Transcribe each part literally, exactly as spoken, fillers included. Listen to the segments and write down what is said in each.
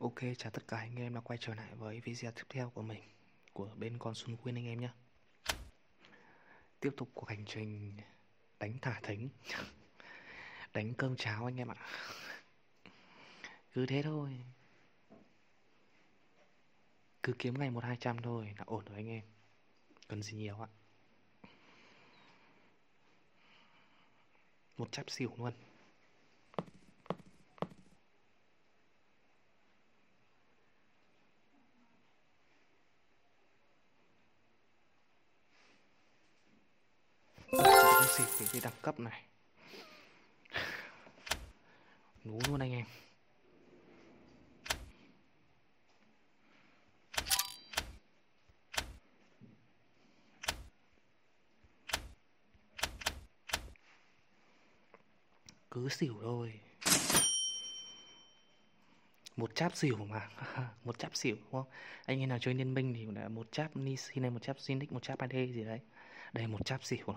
Ok, chào tất cả anh em đã quay trở lại với video tiếp theo của mình, của bên con Sun Quyên anh em nhé. Tiếp tục cuộc hành trình đánh thả thính đánh cơm cháo anh em ạ. Cứ thế thôi, cứ kiếm ngày một hai trăm thôi là ổn rồi anh em, cần gì nhiều ạ. Một chắp xỉu luôn. Cái đẳng cấp này nú luôn anh em. Cứ xỉu thôi. Một cháp xỉu mà. Một cháp xỉu đúng không? Anh em nào chơi liên minh thì là một cháp Nishin này, một cháp Zinix, một cháp a đê gì đấy. Đây một cháp xỉu thôi.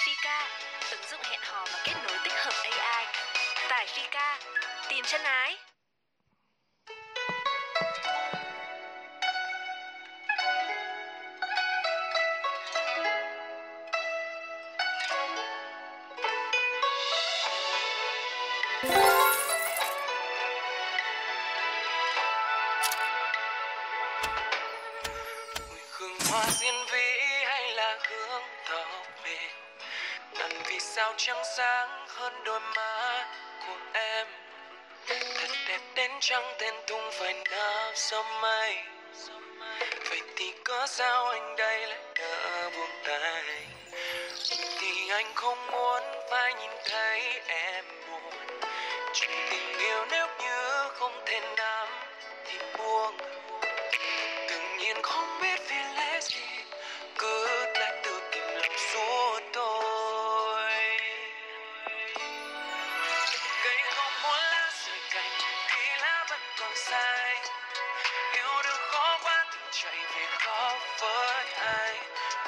Fika, ứng dụng hẹn hò và kết nối tích hợp a i. Tải Fika, tìm chân ái. Hương hoa diên vĩ hay là hương tóc mềm, ngần vì sao trắng sáng hơn đôi má của em. Thật đẹp đến trăng tên tung phải nở gió mây. Vậy thì có sao anh đây lại nỡ buông tay? Thì anh không muốn phải nhìn thấy em buồn. Chuyện tình yêu nếu như không thể nắm thì buông. Tự nhiên không biết vì lẽ gì cứ lại tự kìm lòng suốt tôi. Cây không muốn lá rời cành khi lá vẫn còn sai. Yêu đương khó quá thì chạy về khó với ai.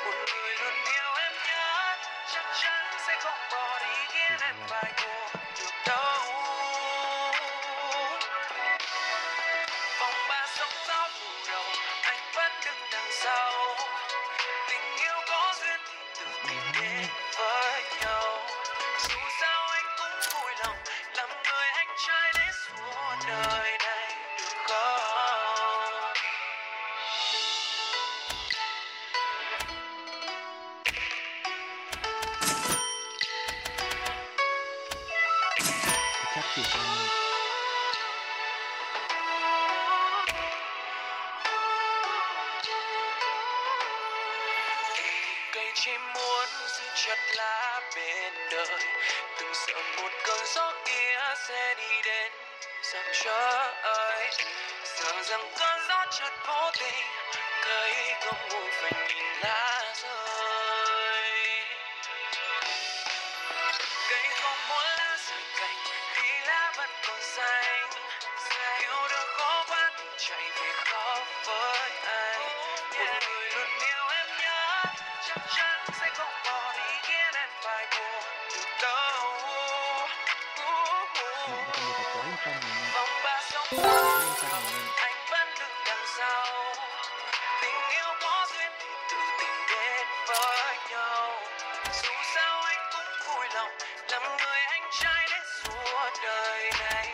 Một người luôn yêu em nhất chắc chắn sẽ không bỏ đi khiến em phải buồn. Chỉ muốn giữ chặt lá bên đời, từng sợ một cơn gió kia sẽ đi đến sao trời ơi. Sợ rằng cơn gió chợt vô tình cây không ngồi phải nhìn lá rơi. Cây không muốn lá rơi cành vì lá vẫn còn xanh. Yêu đương khó quá thì chạy về khó với ai. Một người luôn yêu em nhớ chắc chắn sẽ không bỏ đi khiến em phải buồn từ đâu. Vòng ba sóng gió, anh vẫn đứng đằng sau. Tình yêu có duyên thì tự tình đến với nhau. Dù sao anh cũng vui lòng làm người anh trai đến suốt đời này.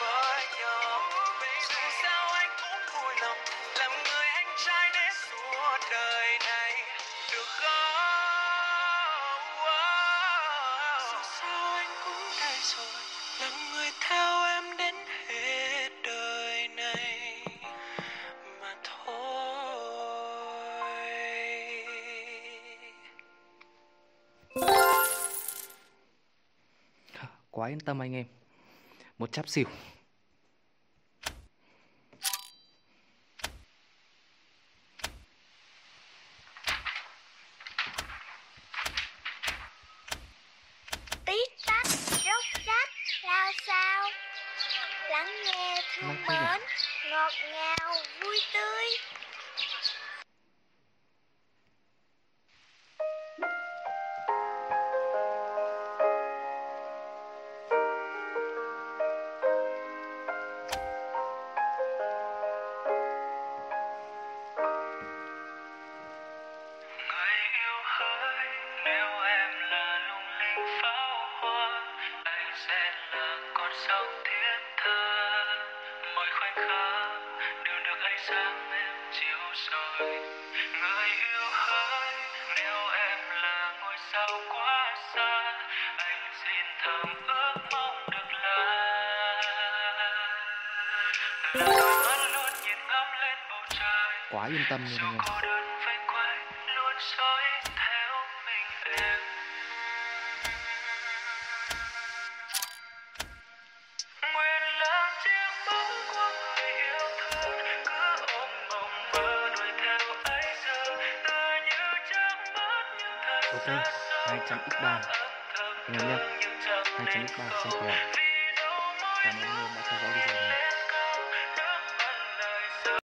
Bye. quá yên tâm anh em. Một cháp xỉu. Tít tách, rốt rách, lao sao. Lắng nghe thương mến, ngọt ngào, vui tươi. Quá yên tâm luôn anh em. Ok, hai trăm ích ba anh em nhé, hai trăm ích ba xem kèo. Cảm ơn anh em đã theo dõi video này.